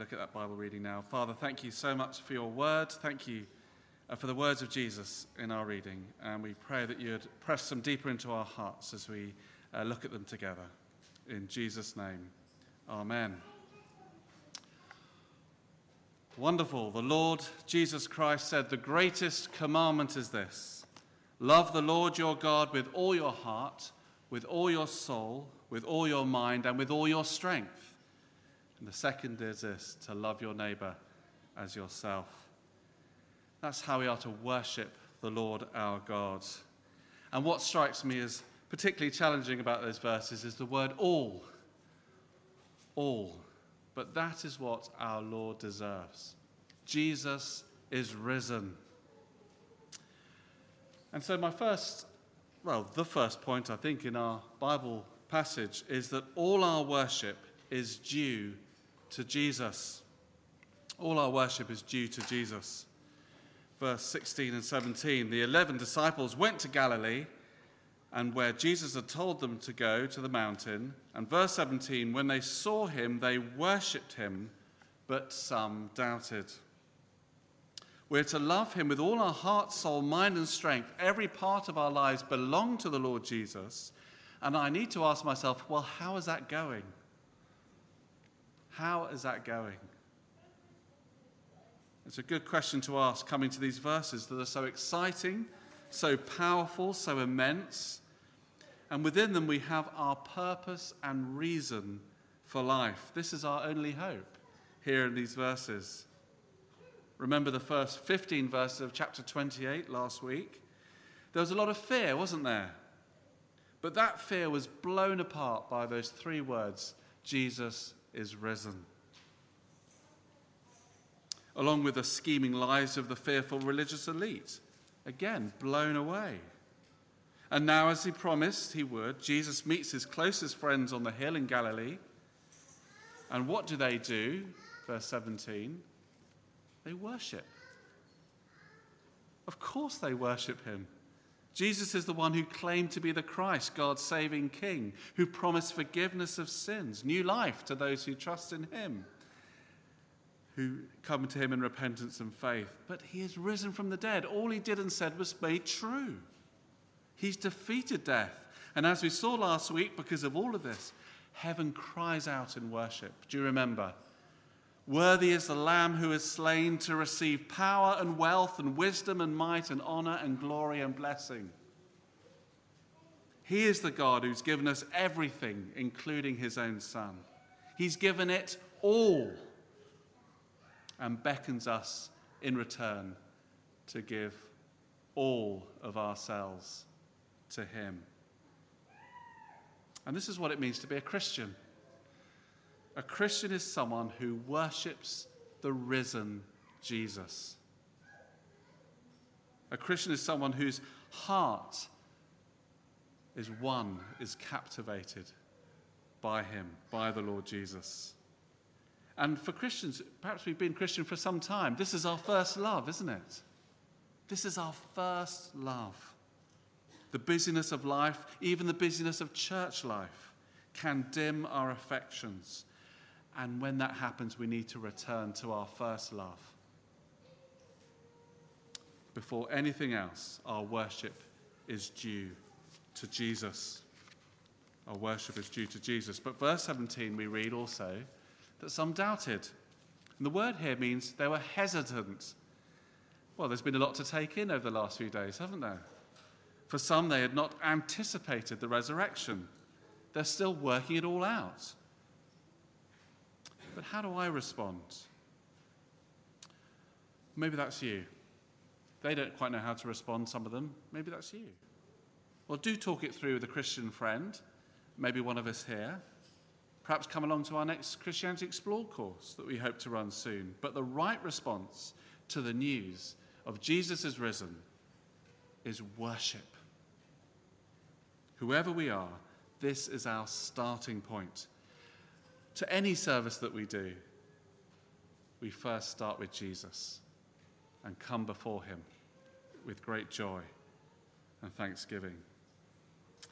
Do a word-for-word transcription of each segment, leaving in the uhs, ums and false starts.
look at that Bible reading now. Father, thank you so much for your word. Thank you uh, for the words of Jesus in our reading. And we pray that you'd press them deeper into our hearts as we uh, look at them together. In Jesus' name, amen. Wonderful. The Lord Jesus Christ said, "The greatest commandment is this, love the Lord your God with all your heart, with all your soul, with all your mind, and with all your strength. And the second is this, to love your neighbor as yourself." That's how we are to worship the Lord our God. And what strikes me as particularly challenging about those verses is the word all. All. But that is what our Lord deserves. Jesus is risen. And so my first, well, the first point, I think, in our Bible passage is that all our worship is due to Jesus. All our worship is due to Jesus. Verse sixteen and seventeen, the eleven disciples went to Galilee, and where Jesus had told them to go, to the mountain. And verse seventeen, when they saw him, they worshipped him, but some doubted. We're to love him with all our heart, soul, mind, and strength. Every part of our lives belong to the Lord Jesus. And I need to ask myself, well, how is that going? How is that going? It's a good question to ask coming to these verses that are so exciting, so powerful, so immense, and within them we have our purpose and reason for life. This is our only hope here in these verses. Remember the first fifteen verses of chapter twenty-eight last week? There was a lot of fear, wasn't there? But that fear was blown apart by those three words, Jesus is risen. Along with the scheming lies of the fearful religious elite. Again, blown away. And now, as he promised he would, Jesus meets his closest friends on the hill in Galilee. And what do they do? Verse seventeen. They worship. Of course they worship him. Jesus is the one who claimed to be the Christ, God's saving King, who promised forgiveness of sins, new life to those who trust in him, who come to him in repentance and faith. But he is risen from the dead. All he did and said was made true. He's defeated death. And as we saw last week, because of all of this, heaven cries out in worship. Do you remember? Worthy is the Lamb who is slain to receive power and wealth and wisdom and might and honor and glory and blessing. He is the God who's given us everything, including his own Son. He's given it all. And beckons us in return to give all of ourselves to him. And this is what it means to be a Christian. A Christian is someone who worships the risen Jesus. A Christian is someone whose heart is won, is captivated by him, by the Lord Jesus. And for Christians, perhaps we've been Christian for some time. This is our first love, isn't it? This is our first love. The busyness of life, even the busyness of church life, can dim our affections. And when that happens, we need to return to our first love. Before anything else, our worship is due to Jesus. Our worship is due to Jesus. But verse seventeen, we read also, that some doubted. And the word here means they were hesitant. Well, there's been a lot to take in over the last few days, haven't there? For some, they had not anticipated the resurrection. They're still working it all out. But how do I respond? Maybe that's you. They don't quite know how to respond, some of them. Maybe that's you. Well, do talk it through with a Christian friend, maybe one of us here. Perhaps come along to our next Christianity Explored course that we hope to run soon. But the right response to the news of Jesus is risen is worship. Whoever we are, this is our starting point. To any service that we do, we first start with Jesus and come before him with great joy and thanksgiving.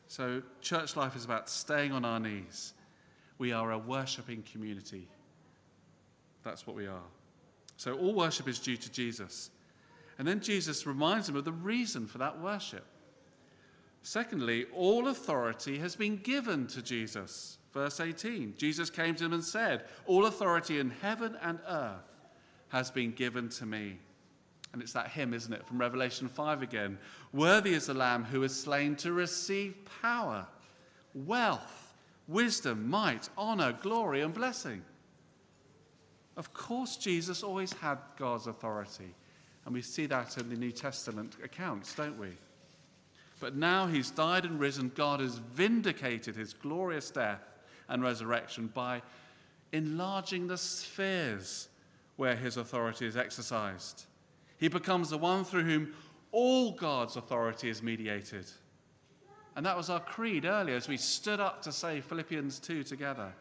So church life is about staying on our knees. We are a worshipping community. That's what we are. So all worship is due to Jesus. And then Jesus reminds them of the reason for that worship. Secondly, all authority has been given to Jesus. Verse eighteen, Jesus came to them and said, all authority in heaven and earth has been given to me. And it's that hymn, isn't it, from Revelation five again. Worthy is the Lamb who is slain to receive power, wealth, wisdom, might, honor, glory, and blessing. Of course, Jesus always had God's authority. And we see that in the New Testament accounts, don't we? But now he's died and risen. God has vindicated his glorious death and resurrection by enlarging the spheres where his authority is exercised. He becomes the one through whom all God's authority is mediated. And that was our creed earlier as we stood up to say Philippians two together.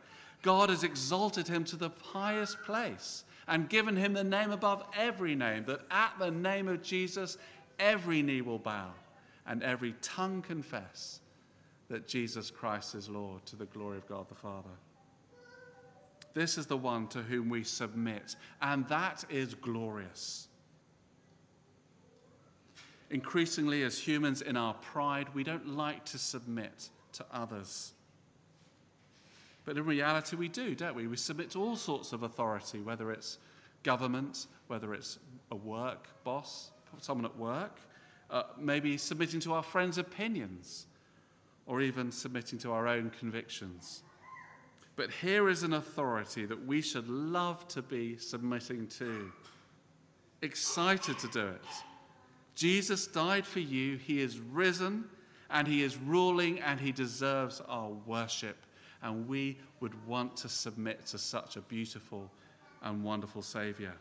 God has exalted him to the highest place and given him the name above every name, that at the name of Jesus every knee will bow and every tongue confess that Jesus Christ is Lord, to the glory of God the Father. This is the one to whom we submit, and that is glorious. Increasingly, as humans in our pride, we don't like to submit to others. But in reality, we do, don't we? We submit to all sorts of authority, whether it's government, whether it's a work boss, someone at work, uh, maybe submitting to our friends' opinions, or even submitting to our own convictions. But here is an authority that we should love to be submitting to, excited to do it. Jesus died for you, he is risen, and he is ruling, and he deserves our worship. And we would want to submit to such a beautiful and wonderful Saviour.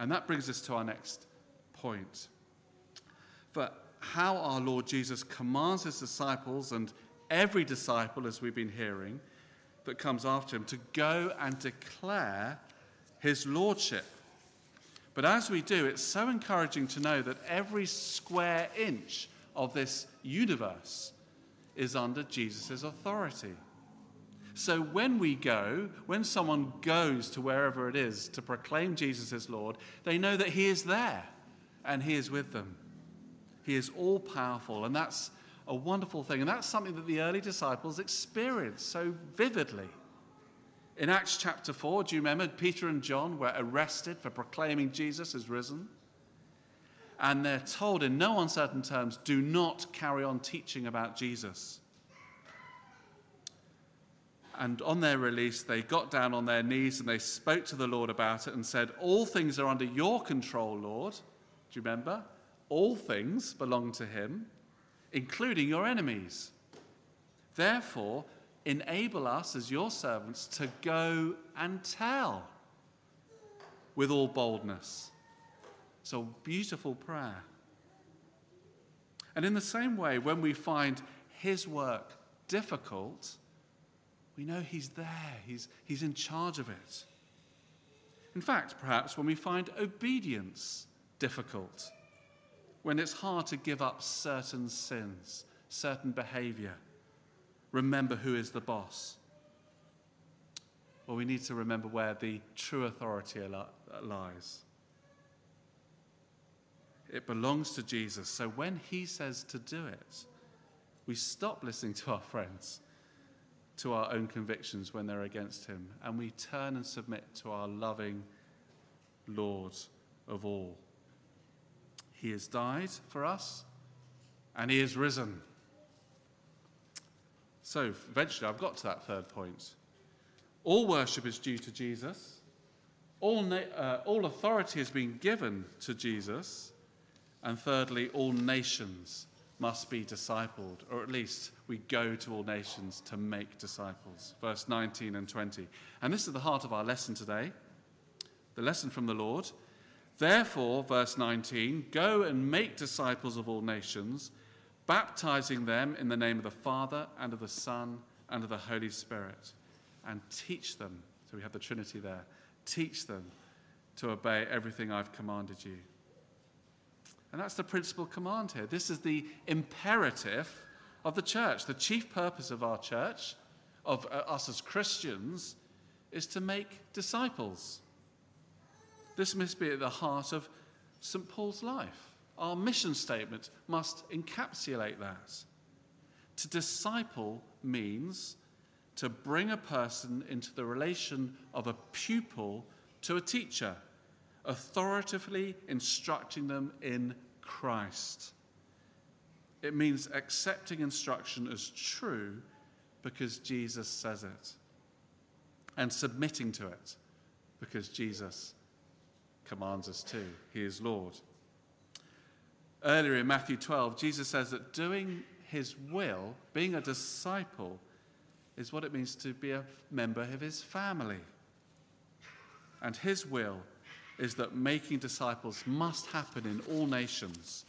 And that brings us to our next point. But how our Lord Jesus commands his disciples, and every disciple, as we've been hearing, that comes after him, to go and declare his lordship. But as we do, it's so encouraging to know that every square inch of this universe is under Jesus' authority. So when we go, when someone goes to wherever it is to proclaim Jesus as Lord, they know that he is there and he is with them. He is all-powerful, and that's a wonderful thing. And that's something that the early disciples experienced so vividly. In Acts chapter four, do you remember, Peter and John were arrested for proclaiming Jesus is risen? And they're told in no uncertain terms, do not carry on teaching about Jesus. And on their release, they got down on their knees and they spoke to the Lord about it and said, all things are under your control, Lord. Do you remember? All things belong to him, including your enemies. Therefore, enable us as your servants to go and tell with all boldness. It's a beautiful prayer. And in the same way, when we find his work difficult, we know he's there, he's, he's in charge of it. In fact, perhaps when we find obedience difficult, when it's hard to give up certain sins, certain behavior, remember who is the boss. Well, we need to remember where the true authority lies. It belongs to Jesus. So when he says to do it, we stop listening to our friends, to our own convictions when they're against him, and we turn and submit to our loving Lord of all. He has died for us, and he is risen. So eventually I've got to that third point. All worship is due to Jesus. All, na- uh, all authority has been given to Jesus. And thirdly, all nations must be discipled, or at least we go to all nations to make disciples. Verse nineteen and twenty. And this is the heart of our lesson today, the lesson from the Lord. Therefore, verse nineteen, go and make disciples of all nations, baptizing them in the name of the Father and of the Son and of the Holy Spirit, and teach them, so we have the Trinity there, teach them to obey everything I've commanded you. And that's the principal command here. This is the imperative of the church. The chief purpose of our church, of us as Christians, is to make disciples. This must be at the heart of Saint Paul's life. Our mission statement must encapsulate that. To disciple means to bring a person into the relation of a pupil to a teacher, authoritatively instructing them in Christ. It means accepting instruction as true because Jesus says it, and submitting to it because Jesus commands us to. He is Lord. Earlier in Matthew twelve, Jesus says that doing his will, being a disciple, is what it means to be a member of his family. And his will is that making disciples must happen in all nations,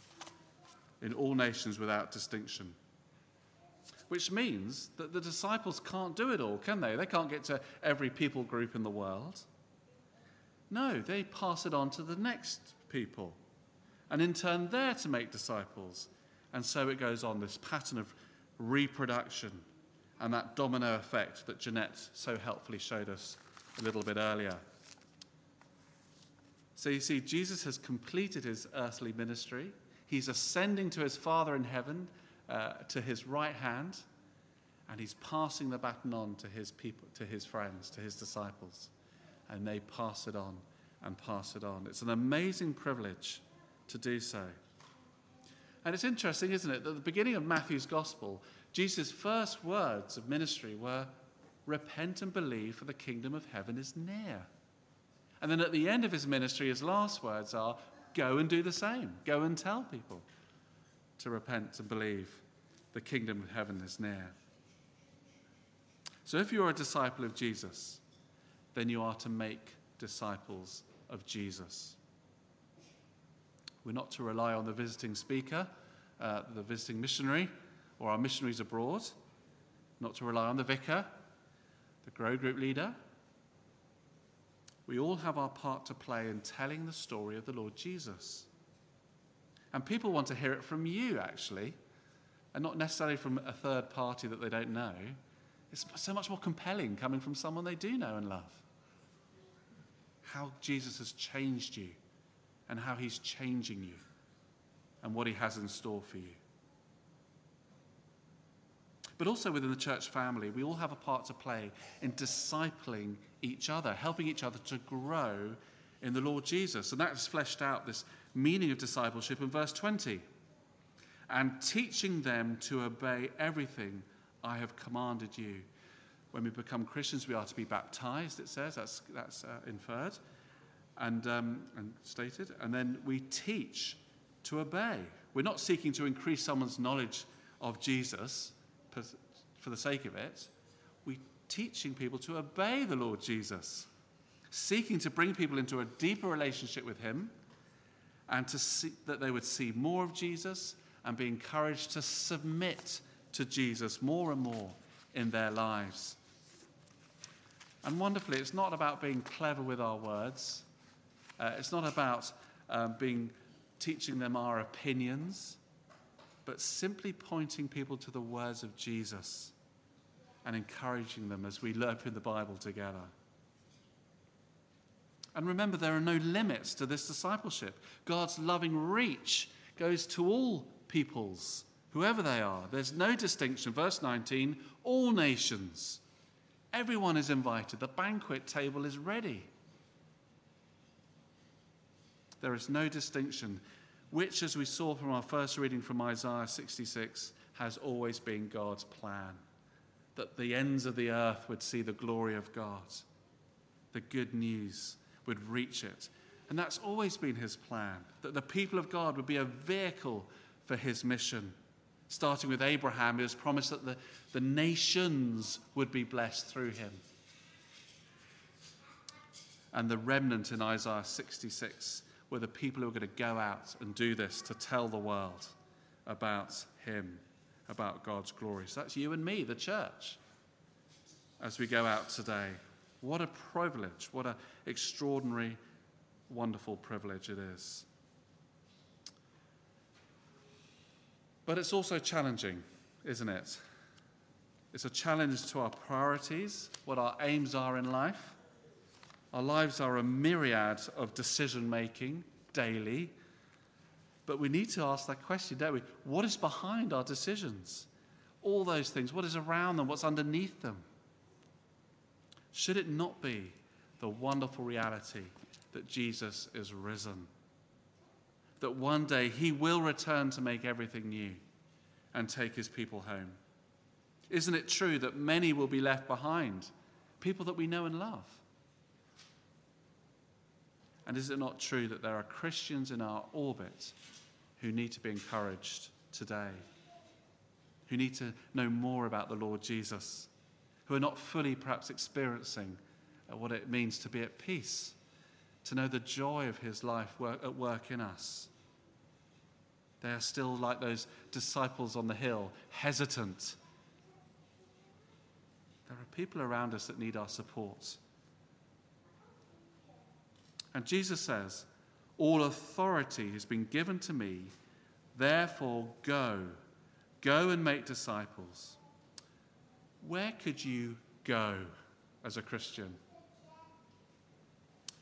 in all nations without distinction. Which means that the disciples can't do it all, can they? They can't get to every people group in the world. No, they pass it on to the next people, and in turn they're to make disciples. And so it goes on, this pattern of reproduction and that domino effect that Jeanette so helpfully showed us a little bit earlier. So you see, Jesus has completed his earthly ministry. He's ascending to his Father in heaven, uh, to his right hand, and he's passing the baton on to his people, to his friends, to his disciples. And they pass it on and pass it on. It's an amazing privilege to do so. And it's interesting, isn't it, that at the beginning of Matthew's Gospel, Jesus' first words of ministry were, "Repent and believe, for the kingdom of heaven is near." And then at the end of his ministry, his last words are, "Go and do the same. Go and tell people to repent and believe, the kingdom of heaven is near." So if you're a disciple of Jesus, then you are to make disciples of Jesus. We're not to rely on the visiting speaker, uh, the visiting missionary, or our missionaries abroad, not to rely on the vicar, the grow group leader. We all have our part to play in telling the story of the Lord Jesus. And people want to hear it from you, actually, and not necessarily from a third party that they don't know. It's so much more compelling coming from someone they do know and love. How Jesus has changed you, and how he's changing you, and what he has in store for you. But also within the church family, we all have a part to play in discipling each other, helping each other to grow in the Lord Jesus. And that is fleshed out, this meaning of discipleship, in verse twenty. And teaching them to obey everything I have commanded you. When we become Christians, we are to be baptized, it says. That's, that's uh, inferred. And, um, and stated, and then we teach to obey. We're not seeking to increase someone's knowledge of Jesus per, for the sake of it. We're teaching people to obey the Lord Jesus, seeking to bring people into a deeper relationship with him, and to see that they would see more of Jesus and be encouraged to submit to Jesus more and more in their lives. And wonderfully, it's not about being clever with our words. Uh, it's not about um, being teaching them our opinions, but simply pointing people to the words of Jesus and encouraging them as we learn from the Bible together. And remember, there are no limits to this discipleship. God's loving reach goes to all peoples, whoever they are. There's no distinction. Verse nineteen, all nations. Everyone is invited. The banquet table is ready. There is no distinction, which, as we saw from our first reading from Isaiah sixty-six, has always been God's plan, that the ends of the earth would see the glory of God. The good news would reach it. And that's always been his plan, that the people of God would be a vehicle for his mission. Starting with Abraham, he was promised that the, the nations would be blessed through him. And the remnant in Isaiah sixty-six were the people who are going to go out and do this, to tell the world about him, about God's glory. So that's you and me, the church, as we go out today. What a privilege, what an extraordinary, wonderful privilege it is. But it's also challenging, isn't it? It's a challenge to our priorities, what our aims are in life. Our lives are a myriad of decision-making daily. But we need to ask that question, don't we? What is behind our decisions? All those things. What is around them? What's underneath them? Should it not be the wonderful reality that Jesus is risen? That one day he will return to make everything new and take his people home. Isn't it true that many will be left behind? People that we know and love. And is it not true that there are Christians in our orbit who need to be encouraged today? Who need to know more about the Lord Jesus? Who are not fully perhaps experiencing what it means to be at peace? To know the joy of his life at work in us. They are still like those disciples on the hill, hesitant. There are people around us that need our support. And Jesus says, all authority has been given to me, therefore go. Go and make disciples. Where could you go as a Christian?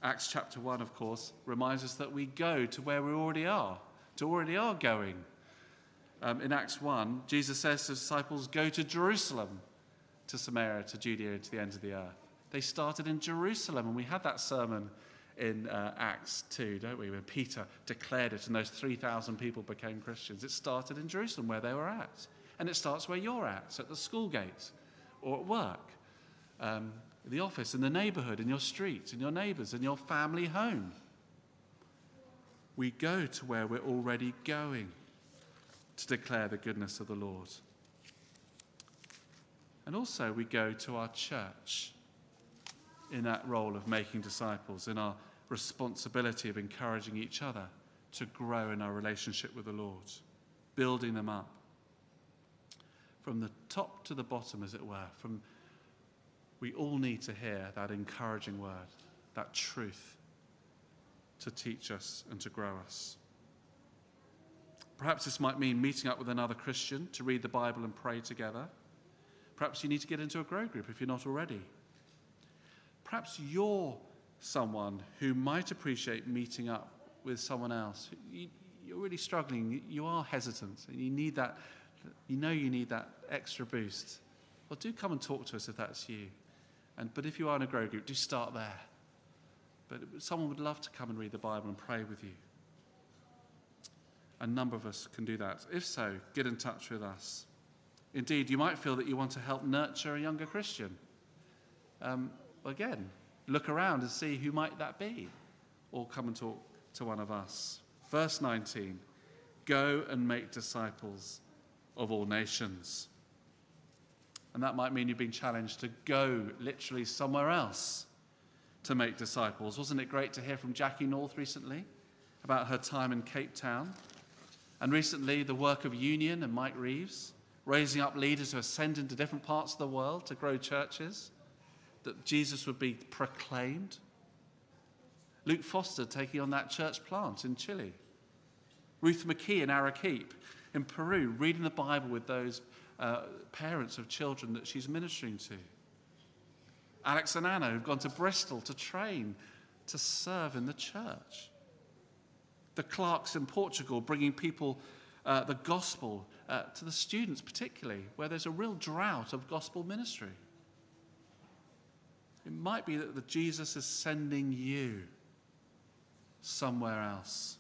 Acts chapter one, of course, reminds us that we go to where we already are, to already are going. Um, in Acts one, Jesus says to the disciples, go to Jerusalem, to Samaria, to Judea, to the ends of the earth. They started in Jerusalem, and we had that sermon in uh, Acts two, don't we, when Peter declared it, and those three thousand people became Christians. It started in Jerusalem, where they were at. And it starts where you're at, so at the school gate, or at work. Um, the office, in the neighborhood, in your streets, in your neighbors, in your family home. We go to where we're already going to declare the goodness of the Lord. And also we go to our church in that role of making disciples, in our responsibility of encouraging each other to grow in our relationship with the Lord, building them up from the top to the bottom, as it were. From We all need to hear that encouraging word, that truth to teach us and to grow us. Perhaps this might mean meeting up with another Christian to read the Bible and pray together. Perhaps you need to get into a grow group if you're not already. Perhaps you're someone who might appreciate meeting up with someone else. You're really struggling, you are hesitant, and you need that, you know you need that extra boost. Well, do come and talk to us if that's you. And, but if you are in a grow group, do start there. But someone would love to come and read the Bible and pray with you. A number of us can do that. If so, get in touch with us. Indeed, you might feel that you want to help nurture a younger Christian. Um, again, look around and see who might that be. Or come and talk to one of us. Verse nineteen, go and make disciples of all nations. And that might mean you've been challenged to go literally somewhere else to make disciples. Wasn't it great to hear from Jackie North recently about her time in Cape Town? And recently the work of Union and Mike Reeves, raising up leaders who are sent into different parts of the world to grow churches, that Jesus would be proclaimed. Luke Foster taking on that church plant in Chile. Ruth McKee in Arequipa in Peru, reading the Bible with those Uh, parents of children that she's ministering to. Alex and Anna have gone to Bristol to train to serve in the church. The Clerks in Portugal bringing people uh, the gospel uh, to the students particularly, where there's a real drought of gospel ministry. It might be that the Jesus is sending you somewhere else,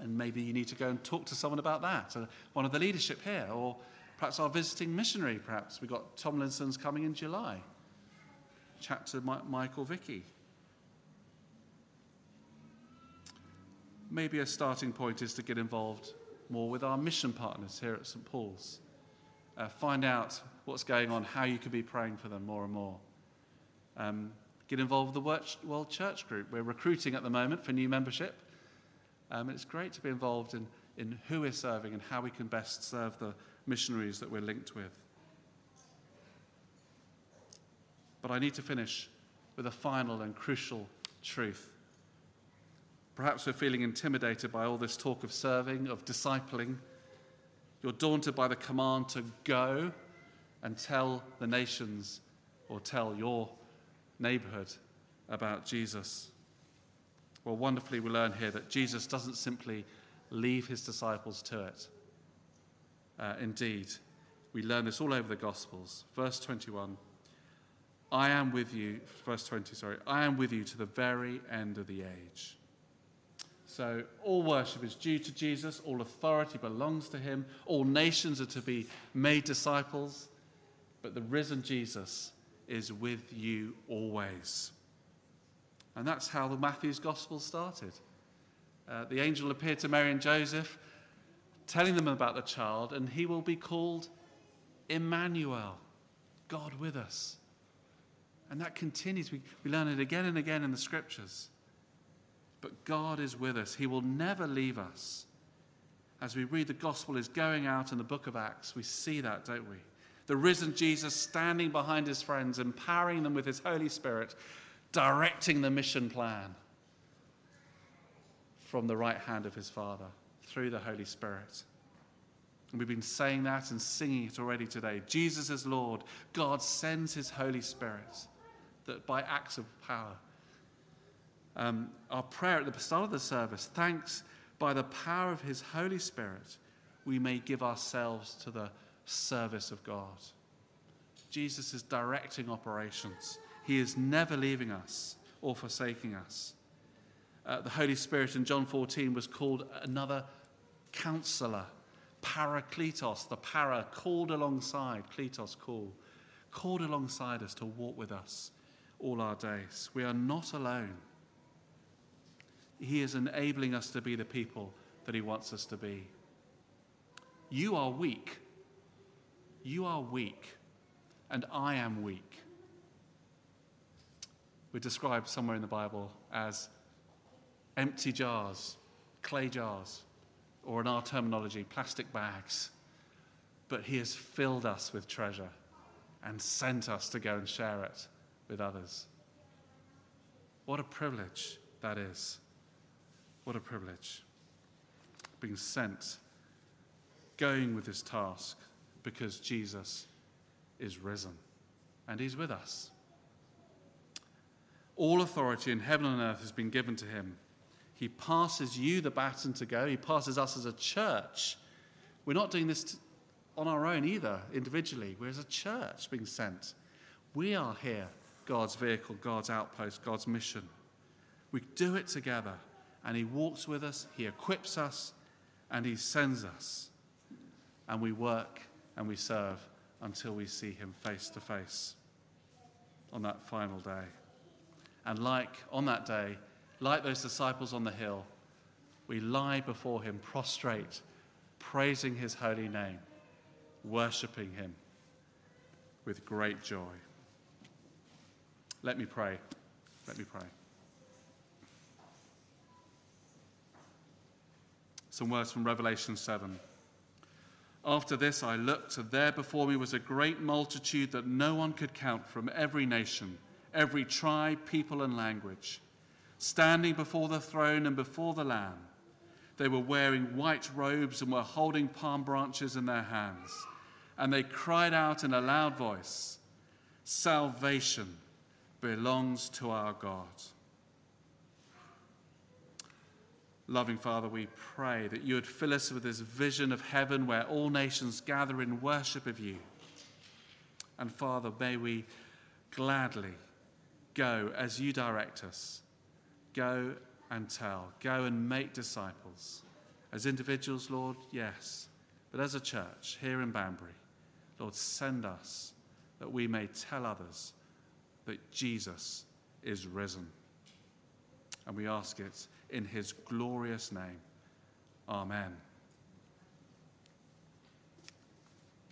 and maybe you need to go and talk to someone about that, uh, one of the leadership here, or perhaps our visiting missionary, perhaps. We've got Tomlinson's coming in July. Chat to Mi- Michael, Vicky. Maybe a starting point is to get involved more with our mission partners here at Saint Paul's. Uh, find out what's going on, how you could be praying for them more and more. Um, get involved with the World Church Group. We're recruiting at the moment for new membership. Um, it's great to be involved in, in who we're serving and how we can best serve the missionaries that we're linked with. But I need to finish with a final and crucial truth. Perhaps we're feeling intimidated by all this talk of serving, of discipling. You're daunted by the command to go and tell the nations or tell your neighborhood about Jesus. Well, wonderfully we learn here that Jesus doesn't simply leave his disciples to it. Uh, indeed, we learn this all over the Gospels. Verse twenty-one, I am with you, verse twenty, sorry, I am with you to the very end of the age. So all worship is due to Jesus, all authority belongs to him, all nations are to be made disciples, but the risen Jesus is with you always. And that's how the Matthew's Gospel started. Uh, the angel appeared to Mary and Joseph, telling them about the child, and he will be called Emmanuel, God with us. And that continues. We, we learn it again and again in the scriptures. But God is with us. He will never leave us. As we read the gospel is going out in the book of Acts, we see that, don't we? The risen Jesus standing behind his friends, empowering them with his Holy Spirit, directing the mission plan from the right hand of his Father through the Holy Spirit. And we've been saying that and singing it already today. Jesus is Lord. God sends his Holy Spirit, that by acts of power. Um, our prayer at the start of the service, thanks by the power of his Holy Spirit, we may give ourselves to the service of God. Jesus is directing operations. He is never leaving us or forsaking us. Uh, the Holy Spirit in John fourteen was called another counselor, parakletos, the para, called alongside, kletos, call, called alongside us to walk with us all our days. We are not alone. He is enabling us to be the people that he wants us to be. You are weak. You are weak, and I am weak. We're described somewhere in the Bible as empty jars, clay jars, or in our terminology, plastic bags. But he has filled us with treasure and sent us to go and share it with others. What a privilege that is. What a privilege. Being sent, going with his task, because Jesus is risen and he's with us. All authority in heaven and earth has been given to him. He passes you the baton to go. He passes us as a church. We're not doing this on our own either, individually. We're as a church being sent. We are here, God's vehicle, God's outpost, God's mission. We do it together, and he walks with us, he equips us, and he sends us. And we work and we serve until we see him face to face on that final day. And like on that day, like those disciples on the hill, we lie before him prostrate, praising his holy name, worshipping him with great joy. Let me pray. Let me pray. Some words from Revelation seven. After this I looked, and there before me was a great multitude that no one could count, from every nation, every tribe, people, and language, standing before the throne and before the Lamb. They were wearing white robes and were holding palm branches in their hands. And they cried out in a loud voice, "Salvation belongs to our God." Loving Father, we pray that you would fill us with this vision of heaven where all nations gather in worship of you. And Father, may we gladly go as you direct us. Go and tell. Go and make disciples. As individuals, Lord, yes. But as a church here in Banbury, Lord, send us that we may tell others that Jesus is risen. And we ask it in his glorious name. Amen.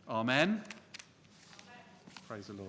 Amen. Amen. Praise the Lord.